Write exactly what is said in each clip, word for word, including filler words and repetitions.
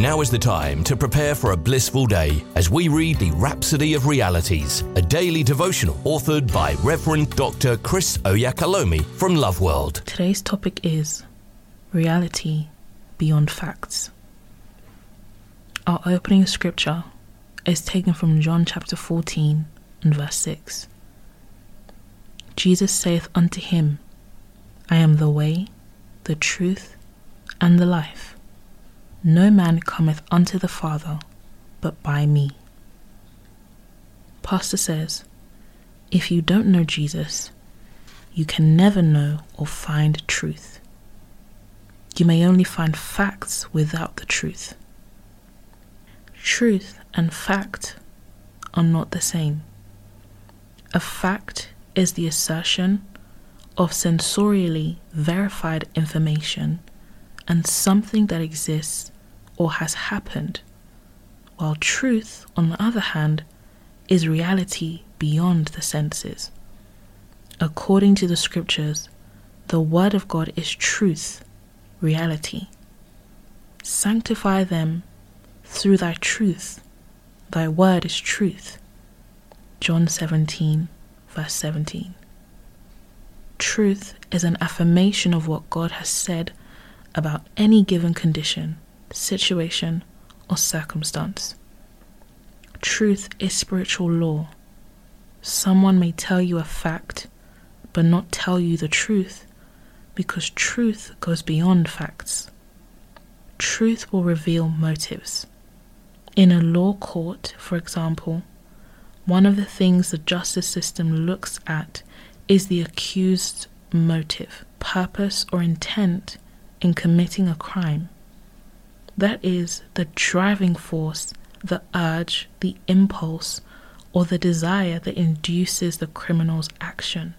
Now is the time to prepare for a blissful day as we read the Rhapsody of Realities, a daily devotional authored by Rev Doctor Chris Oyakhilome from Love World. Today's topic is Reality Beyond Facts. Our opening scripture is taken from John chapter fourteen and verse six. Jesus saith unto him, I am the way, the truth, and the life. No man cometh unto the Father, but by me. Pastor says, if you don't know Jesus, you can never know or find truth. You may only find facts without the truth. Truth and fact are not the same. A fact is the assertion of sensorially verified information and something that exists or has happened, while truth, on the other hand, is reality beyond the senses. According to the scriptures, the word of God is truth, reality. Sanctify them through thy truth. Thy word is truth. John seventeen, verse seventeen. Truth is an affirmation of what God has said about any given condition, situation, or circumstance. Truth is spiritual law. Someone may tell you a fact, but not tell you the truth, because truth goes beyond facts. Truth will reveal motives. In a law court, for example, one of the things the justice system looks at is the accused's motive, purpose, or intent in committing a crime. That is the driving force, the urge, the impulse, or the desire that induces the criminal's action.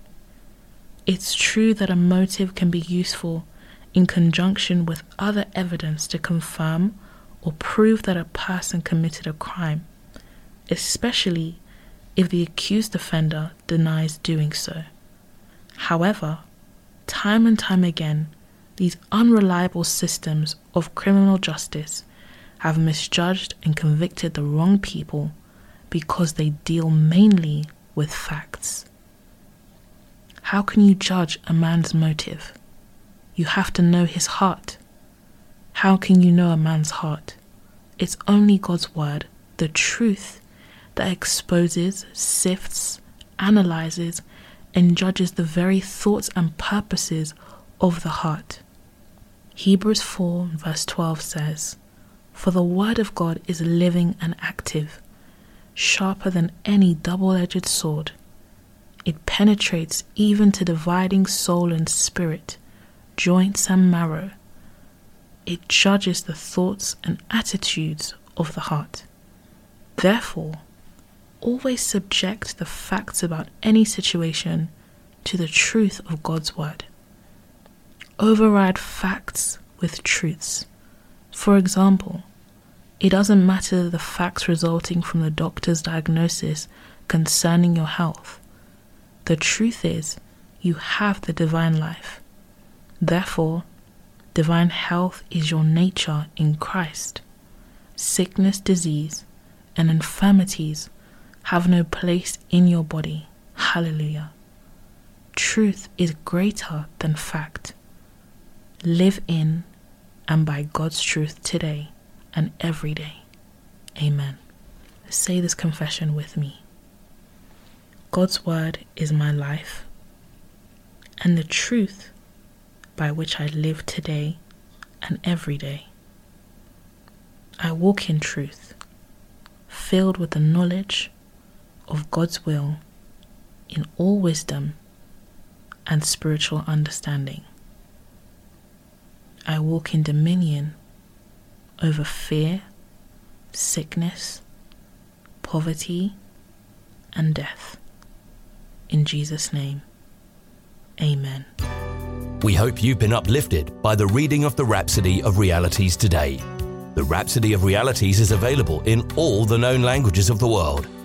It's true that a motive can be useful in conjunction with other evidence to confirm or prove that a person committed a crime, especially if the accused offender denies doing so. However, time and time again, these unreliable systems of criminal justice have misjudged and convicted the wrong people because they deal mainly with facts. How can you judge a man's motive? You have to know his heart. How can you know a man's heart? It's only God's word, the truth, that exposes, sifts, analyzes, and judges the very thoughts and purposes of the heart. Hebrews four verse twelve says, for the word of God is living and active, sharper than any double-edged sword. It penetrates even to dividing soul and spirit, joints and marrow. It judges the thoughts and attitudes of the heart. Therefore, always subject the facts about any situation to the truth of God's word. Override facts with truths. For example, it doesn't matter the facts resulting from the doctor's diagnosis concerning your health. The truth is, you have the divine life. Therefore, divine health is your nature in Christ. Sickness, disease, and infirmities have no place in your body. Hallelujah. Truth is greater than fact. Live in and by God's truth today and every day. Amen. Say this confession with me. God's word is my life, and the truth by which I live today and every day. I walk in truth, filled with the knowledge of God's will in all wisdom and spiritual understanding. I walk in dominion over fear, sickness, poverty, and death. In Jesus' name, amen. We hope you've been uplifted by the reading of the Rhapsody of Realities today. The Rhapsody of Realities is available in all the known languages of the world.